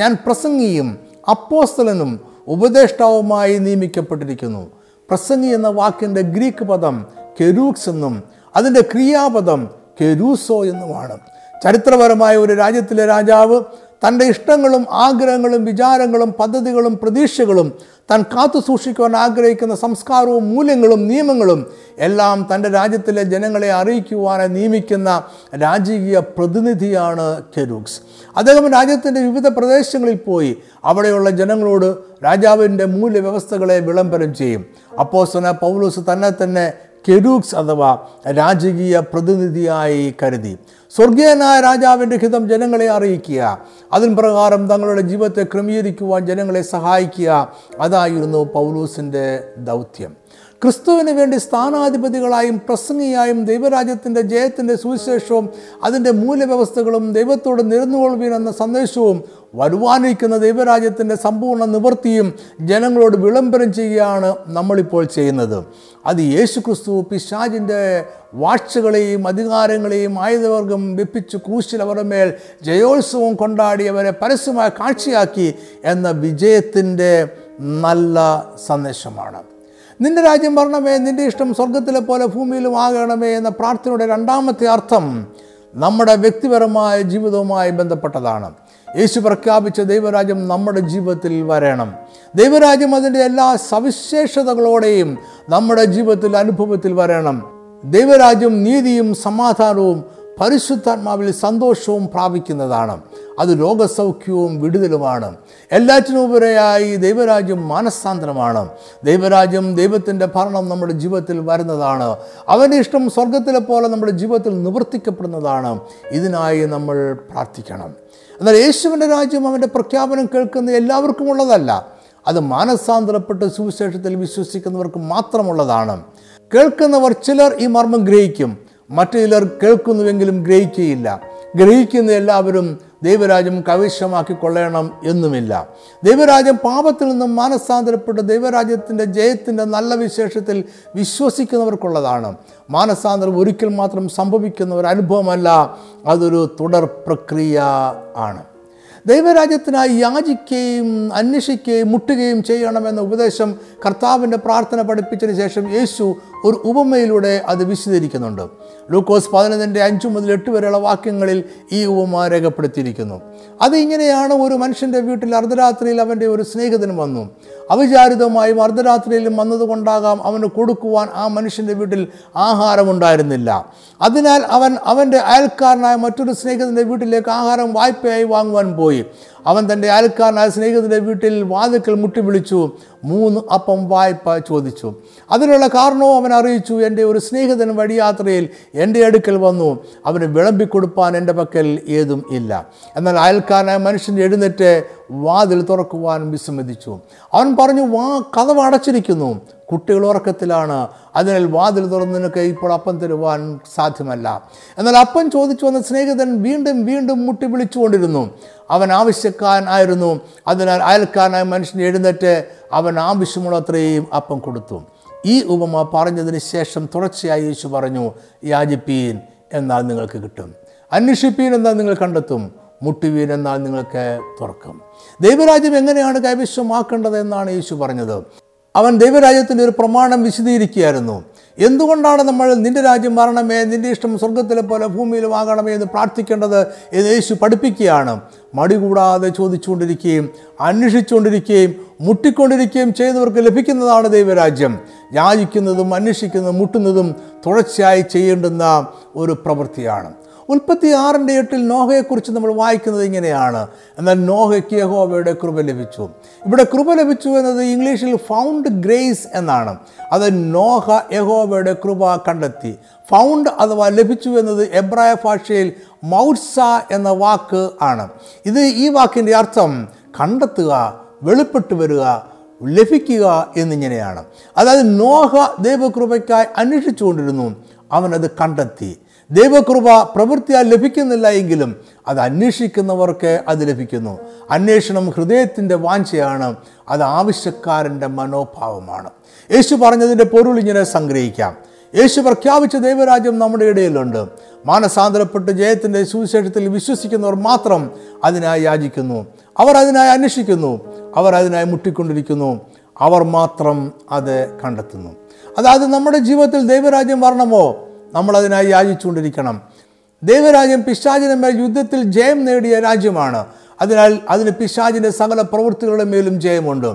ഞാൻ പ്രസംഗിയും അപ്പോസ്തലനും ഉപദേഷ്ടാവുമായി നിയമിക്കപ്പെട്ടിരിക്കുന്നു. പ്രസംഗി എന്ന വാക്കിൻ്റെ ഗ്രീക്ക് പദം കെരൂക്സ് എന്നും അതിൻ്റെ ക്രിയാപദം കെരൂസോ എന്നുമാണ്. ചരിത്രപരമായ ഒരു രാജ്യത്തിലെ രാജാവ് തൻ്റെ ഇഷ്ടങ്ങളും ആഗ്രഹങ്ങളും വിചാരങ്ങളും പദ്ധതികളും പ്രതീക്ഷകളും താൻ കാത്തു സൂക്ഷിക്കുവാൻ ആഗ്രഹിക്കുന്ന സംസ്കാരവും മൂല്യങ്ങളും നിയമങ്ങളും എല്ലാം തൻ്റെ രാജ്യത്തിലെ ജനങ്ങളെ അറിയിക്കുവാനായി നിയമിക്കുന്ന രാജകീയ പ്രതിനിധിയാണ് കെരൂക്സ്. അദ്ദേഹം രാജ്യത്തിൻ്റെ വിവിധ പ്രദേശങ്ങളിൽ പോയി അവിടെയുള്ള ജനങ്ങളോട് രാജാവിൻ്റെ മൂല്യവ്യവസ്ഥകളെ വിളംബരം ചെയ്യും. അപ്പോസ്തലൻ പൗലോസ് തന്നെ തന്നെ കെരൂക്സ് അഥവാ രാജകീയ പ്രതിനിധിയായി കരുതി. സ്വർഗീയനായ രാജാവിൻ്റെ ഹിതം ജനങ്ങളെ അറിയിക്കുക, അതിന് പ്രകാരം തങ്ങളുടെ ജീവിതത്തെ ക്രമീകരിക്കുവാൻ ജനങ്ങളെ സഹായിക്കുക, അതായിരുന്നു പൗലോസിൻ്റെ ദൗത്യം. ക്രിസ്തുവിന് വേണ്ടി സ്ഥാനാധിപതികളായും പ്രസംഗിയായും ദൈവരാജ്യത്തിൻ്റെ ജയത്തിൻ്റെ സുവിശേഷവും അതിൻ്റെ മൂല്യവ്യവസ്ഥകളും ദൈവത്തോട് നിരന്നുകൊള്ളുവീനെന്ന സന്ദേശവും വരുവാനിരിക്കുന്ന ദൈവരാജ്യത്തിൻ്റെ സമ്പൂർണ്ണ നിവൃത്തിയും ജനങ്ങളോട് വിളംബരം ചെയ്യുകയാണ് നമ്മളിപ്പോൾ ചെയ്യുന്നത്. അത് യേശു ക്രിസ്തു പിശാചിൻ്റെ വാഴ്ചകളെയും അധികാരങ്ങളെയും ആയുധവർഗം വെപ്പിച്ച് ക്രൂശിൽ അവരുടെ മേൽ ജയോത്സവം കൊണ്ടാടി അവരെ പരസ്യമായ കാഴ്ചയാക്കി എന്ന വിജയത്തിൻ്റെ നല്ല സന്ദേശമാണ്. നിന്റെ രാജ്യം വരണമേ, നിന്റെ ഇഷ്ടം സ്വർഗത്തിലെ പോലെ ഭൂമിയിലും ആകണമേ എന്ന പ്രാർത്ഥനയുടെ രണ്ടാമത്തെ അർത്ഥം നമ്മുടെ വ്യക്തിപരമായ ജീവിതവുമായി ബന്ധപ്പെട്ടതാണ്. യേശു പ്രഖ്യാപിച്ച ദൈവരാജ്യം നമ്മുടെ ജീവിതത്തിൽ വരണം. ദൈവരാജ്യം അതിൻ്റെ എല്ലാ സവിശേഷതകളോടെയും നമ്മുടെ ജീവിതത്തിൽ അനുഭവത്തിൽ വരണം. ദൈവരാജ്യം നീതിയും സമാധാനവും പരിശുദ്ധാത്മാവിൽ സന്തോഷവും പ്രാപിക്കുന്നതാണ്. അത് രോഗസൗഖ്യവും വിടുതലുമാണ്. എല്ലാറ്റിനുപരിയായി ദൈവരാജ്യം മാനസാന്തരമാണ്. ദൈവരാജ്യം ദൈവത്തിൻ്റെ ഭരണം നമ്മുടെ ജീവിതത്തിൽ വരുന്നതാണ്. അവൻ്റെ ഇഷ്ടം സ്വർഗത്തിലെ പോലെ നമ്മുടെ ജീവിതത്തിൽ നിവർത്തിക്കപ്പെടുന്നതാണ്. ഇതിനായി നമ്മൾ പ്രാർത്ഥിക്കണം. എന്നാൽ യേശുവിൻ്റെ രാജ്യം അവൻ്റെ പ്രഖ്യാപനം കേൾക്കുന്ന എല്ലാവർക്കുമുള്ളതല്ല. അത് മാനസാന്തരപ്പെട്ട് സുവിശേഷത്തിൽ വിശ്വസിക്കുന്നവർക്ക് മാത്രമുള്ളതാണ്. കേൾക്കുന്നവർ ചിലർ ഈ മർമ്മം ഗ്രഹിക്കും, മറ്റു ചിലർ കേൾക്കുന്നുവെങ്കിലും ഗ്രഹിക്കുകയില്ല. ഗ്രഹിക്കുന്ന എല്ലാവരും ദൈവരാജ്യം കൈവശമാക്കിക്കൊള്ളണം എന്നുമില്ല. ദൈവരാജ്യം പാപത്തിൽ നിന്നും മാനസാന്തരപ്പെട്ട് ദൈവരാജ്യത്തിൻ്റെ ജയത്തിൻ്റെ നല്ല വിശേഷത്തിൽ വിശ്വസിക്കുന്നവർക്കുള്ളതാണ്. മാനസാന്തരം ഒരിക്കൽ മാത്രം സംഭവിക്കുന്ന ഒരു അനുഭവമല്ല, അതൊരു തുടർ പ്രക്രിയ ആണ്. ദൈവരാജ്യത്തിനായി യാചിക്കുകയും അന്വേഷിക്കുകയും മുട്ടുകയും ചെയ്യണമെന്ന ഉപദേശം കർത്താവിൻ്റെ പ്രാർത്ഥന പഠിപ്പിച്ചതിന് ശേഷം യേശു ഒരു ഉപമയിലൂടെ അത് വിശദീകരിക്കുന്നുണ്ട്. Luke 15:5-8 വാക്യങ്ങളിൽ ഈ ഉപമ രേഖപ്പെടുത്തിയിരിക്കുന്നു. അത് ഇങ്ങനെയാണ്: ഒരു മനുഷ്യൻ്റെ വീട്ടിൽ അർദ്ധരാത്രിയിൽ അവൻ്റെ ഒരു സ്നേഹിതൻ വന്നു. അവിചാരിതമായും അർദ്ധരാത്രിയിലും വന്നതുകൊണ്ടാകാം അവന് കൊടുക്കുവാൻ ആ മനുഷ്യൻ്റെ വീട്ടിൽ ആഹാരമുണ്ടായിരുന്നില്ല. അതിനാൽ അവൻ അവൻ്റെ അയൽക്കാരനായ മറ്റൊരു സ്നേഹിതൻ്റെ വീട്ടിലേക്ക് ആഹാരം വായ്പയായി വാങ്ങുവാൻ പോയി. അവൻ തൻ്റെ അയൽക്കാരനായ സ്നേഹിതൻ്റെ വീട്ടിൽ വാതിൽക്കൽ മുട്ടി വിളിച്ചു 3 അപ്പം വായ്പ ചോദിച്ചു. അതിനുള്ള കാരണവും അവൻ അറിയിച്ചു. എൻ്റെ ഒരു സ്നേഹിതൻ വഴിയാത്രയിൽ എൻ്റെ അടുക്കൽ വന്നു, അവന് വിളമ്പിക്കൊടുപ്പാൻ എൻ്റെ പക്കൽ ഏതും ഇല്ല. എന്നാൽ അയൽക്കാരനായ മനുഷ്യൻ എഴുന്നേറ്റ് വാതിൽ തുറക്കുവാൻ വിസമ്മതിച്ചു. അവൻ പറഞ്ഞു, കതവ് അടച്ചിരിക്കുന്നു, കുട്ടികൾ ഉറക്കത്തിലാണ്, അതിനാൽ വാതിൽ തുറന്ന് നിനക്ക് ഇപ്പോൾ അപ്പം തരുവാൻ സാധ്യമല്ല. എന്നാൽ അപ്പം ചോദിച്ചു വന്ന സ്നേഹിതൻ വീണ്ടും വീണ്ടും മുട്ടി വിളിച്ചുകൊണ്ടിരുന്നു. അവൻ ആവശ്യക്കാരനായിരുന്നു. അതിനാൽ അയൽക്കാരനായ മനുഷ്യൻ എഴുന്നേറ്റ് അവൻ ആവശ്യമുള്ള അത്രയും അപ്പം കൊടുത്തു. ഈ ഉപമ പറഞ്ഞതിന് ശേഷം തുടർച്ചയായി യേശു പറഞ്ഞു, യാചിപ്പീൻ എന്നാൽ നിങ്ങൾക്ക് കിട്ടും, അന്വേഷിപ്പീൻ എന്നാൽ നിങ്ങൾ കണ്ടെത്തും, മുട്ടുവീൻ എന്നാൽ നിങ്ങൾക്ക് തുറക്കും. ദൈവരാജ്യം എങ്ങനെയാണ് കൈവശമാക്കേണ്ടത് എന്നാണ് യേശു പറഞ്ഞത്. അവൻ ദൈവരാജ്യത്തിൻ്റെ ഒരു പ്രമാണം വിശദീകരിക്കുകയായിരുന്നു. എന്തുകൊണ്ടാണ് നമ്മൾ നിൻ്റെ രാജ്യം വരണമേ, നിൻ്റെ ഇഷ്ടം സ്വർഗത്തിലെ പോലെ ഭൂമിയിലും ആകണമേ എന്ന് പ്രാർത്ഥിക്കേണ്ടത് എന്ന് യേശു പഠിപ്പിക്കുകയാണ്. മടികൂടാതെ ചോദിച്ചുകൊണ്ടിരിക്കുകയും അന്വേഷിച്ചുകൊണ്ടിരിക്കുകയും മുട്ടിക്കൊണ്ടിരിക്കുകയും ചെയ്തവർക്ക് ലഭിക്കുന്നതാണ് ദൈവരാജ്യം. യാചിക്കുന്നതും അന്വേഷിക്കുന്നതും മുട്ടുന്നതും തുടർച്ചയായി ചെയ്യേണ്ടുന്ന ഒരു പ്രവൃത്തിയാണ്. Utpatti 6:8 നോഹയെക്കുറിച്ച് നമ്മൾ വായിക്കുന്നത് ഇങ്ങനെയാണ്: എന്നാൽ നോഹയ്ക്ക് യഹോവയുടെ കൃപ ലഭിച്ചു. ഇവിടെ കൃപ ലഭിച്ചു എന്നത് ഇംഗ്ലീഷിൽ ഫൗണ്ട് ഗ്രേസ് എന്നാണ്. അത് നോഹ യഹോവയുടെ കൃപ കണ്ടെത്തി. ഫൗണ്ട് അഥവാ ലഭിച്ചു എന്നത് എബ്രായ ഭാഷയിൽ മൗത്സ എന്ന വാക്ക് ആണ്. ഈ വാക്കിൻ്റെ അർത്ഥം കണ്ടെത്തുക, വെളിപ്പെട്ട് വരിക, ലഭിക്കുക എന്നിങ്ങനെയാണ്. അതായത് നോഹ ദൈവകൃപയ്ക്കായി അന്വേഷിച്ചുകൊണ്ടിരുന്നു, അവനത് കണ്ടെത്തി. ദൈവകൃപ പ്രവൃത്തിയാൽ ലഭിക്കുന്നില്ല എങ്കിലും അത് അന്വേഷിക്കുന്നവർക്ക് അത് ലഭിക്കുന്നു. അന്വേഷണം ഹൃദയത്തിൻ്റെ വാഞ്ചയാണ്, അത് ആവശ്യക്കാരൻ്റെ മനോഭാവമാണ്. യേശു പറഞ്ഞതിൻ്റെ പൊരുൾ ഇങ്ങനെ സംഗ്രഹിക്കാം. യേശു പ്രഖ്യാപിച്ച ദൈവരാജ്യം നമ്മുടെ ഇടയിലുണ്ട്. മാനസാന്തരപ്പെട്ട് ജയത്തിൻ്റെ സുവിശേഷത്തിൽ വിശ്വസിക്കുന്നവർ മാത്രം അതിനായി യാചിക്കുന്നു, അവർ അതിനായി അന്വേഷിക്കുന്നു, അവർ അതിനായി മുട്ടിക്കൊണ്ടിരിക്കുന്നു, അവർ മാത്രം അത് കണ്ടെത്തുന്നു. അതായത് നമ്മുടെ ജീവിതത്തിൽ ദൈവരാജ്യം വരണമോ നമ്മളതിനായി യാചിച്ചുകൊണ്ടിരിക്കണം. ദൈവരാജ്യം പിശാചിൻ്റെ മേൽ യുദ്ധത്തിൽ ജയം നേടിയ രാജ്യമാണ്. അതിനാൽ അതിന് പിശാചിൻ്റെ സകല പ്രവൃത്തികളുടെ മേലും ജയമുണ്ട്.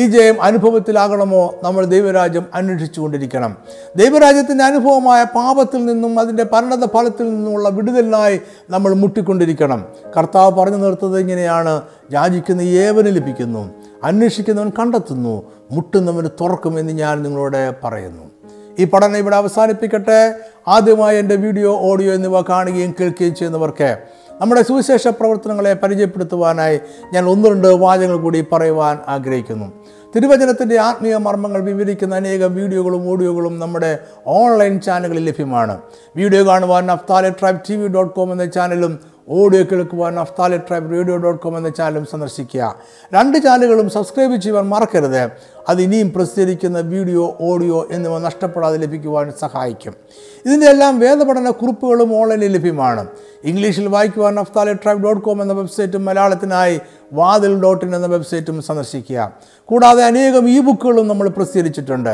ഈ ജയം അനുഭവത്തിലാകണമോ നമ്മൾ ദൈവരാജ്യം അന്വേഷിച്ചുകൊണ്ടിരിക്കണം. ദൈവരാജ്യത്തിൻ്റെ അനുഭവമായ പാപത്തിൽ നിന്നും അതിൻ്റെ പരിണത ഫലത്തിൽ നിന്നുമുള്ള വിടുതലിനായി നമ്മൾ മുട്ടിക്കൊണ്ടിരിക്കണം. കർത്താവ് പറഞ്ഞു നിർത്തത് ഇങ്ങനെയാണ്: യാചിക്കുന്ന ഏവന് ലഭിക്കുന്നു, അന്വേഷിക്കുന്നവൻ കണ്ടെത്തുന്നു, മുട്ടുന്നവന് തുറക്കുമെന്ന് ഞാൻ നിങ്ങളോട് പറയുന്നു. ഈ പഠനം ഇവിടെ അവസാനിപ്പിക്കട്ടെ. ആദ്യമായി എൻ്റെ വീഡിയോ, ഓഡിയോ എന്നിവ കാണുകയും കേൾക്കുകയും ചെയ്യുന്നവർക്ക് നമ്മുടെ സുവിശേഷ പ്രവർത്തനങ്ങളെ പരിചയപ്പെടുത്തുവാനായി ഞാൻ ഒന്ന് രണ്ട് വാചകങ്ങൾ കൂടി പറയുവാൻ ആഗ്രഹിക്കുന്നു. തിരുവചനത്തിൻ്റെ ആത്മീയ മർമ്മങ്ങൾ വിവരിക്കുന്ന അനേകം വീഡിയോകളും ഓഡിയോകളും നമ്മുടെ ഓൺലൈൻ ചാനലുകളിൽ ലഭ്യമാണ്. വീഡിയോ കാണുവാൻ naphtalitribe.tv.com എന്ന ചാനലും ഓഡിയോ കേൾക്കുവാൻ naphtalitribe.radio.com എന്ന ചാനലും സന്ദർശിക്കുക. രണ്ട് ചാനലുകളും സബ്സ്ക്രൈബ് ചെയ്യുവാൻ മറക്കരുത്. അത് ഇനിയും പ്രസിദ്ധീകരിക്കുന്ന വീഡിയോ, ഓഡിയോ എന്നിവ നഷ്ടപ്പെടാതെ ലഭിക്കുവാൻ സഹായിക്കും. ഇതിൻ്റെ എല്ലാം വേദപഠന കുറിപ്പുകളും ഓൺലൈനിൽ ലഭ്യമാണ്. ഇംഗ്ലീഷിൽ വായിക്കുവാൻ naphtalitribe.com എന്ന വെബ്സൈറ്റും മലയാളത്തിനായി vaadil.in എന്ന വെബ്സൈറ്റും സന്ദർശിക്കുക. കൂടാതെ അനേകം ഇ ബുക്കുകളും നമ്മൾ പ്രസിദ്ധീകരിച്ചിട്ടുണ്ട്.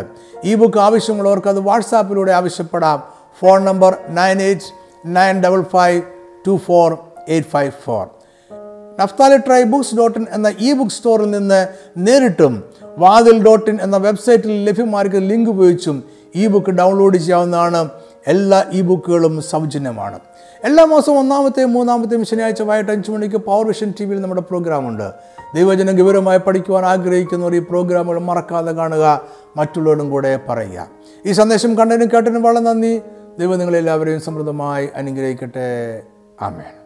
ഇ ബുക്ക് ആവശ്യമുള്ളവർക്ക് അത് വാട്സാപ്പിലൂടെ ആവശ്യപ്പെടാം. Phone number 9895524854. naphtalitribebooks.in എന്ന ഇ ബുക്ക് സ്റ്റോറിൽ നിന്ന് നേരിട്ടും vaadil.in എന്ന വെബ്സൈറ്റിൽ ലഭ്യമായിരിക്കുന്ന ലിങ്ക് ഉപയോഗിച്ചും ഇ ബുക്ക് ഡൗൺലോഡ് ചെയ്യാവുന്നതാണ്. എല്ലാ ഇ ബുക്കുകളും സൗജന്യമാണ്. എല്ലാ മാസവും 1ാമത്തെയും 3ാമത്തെയും ശനിയാഴ്ച വൈകിട്ട് 5 മണിക്ക് പവർ വിഷൻ ടി വിയിൽ നമ്മുടെ പ്രോഗ്രാമുണ്ട്. ദൈവജനം ഗൗരവമായി പഠിക്കുവാൻ ആഗ്രഹിക്കുന്നവർ ഈ പ്രോഗ്രാമുകൾ മറക്കാതെ കാണുക, മറ്റുള്ളവരും കൂടെ പറയുക. ഈ സന്ദേശം കണ്ടതിനും കേട്ടതിനും വളരെ നന്ദി. ദൈവം നിങ്ങളെല്ലാവരെയും സമൃദ്ധമായി അനുഗ്രഹിക്കട്ടെ. ആമേൻ.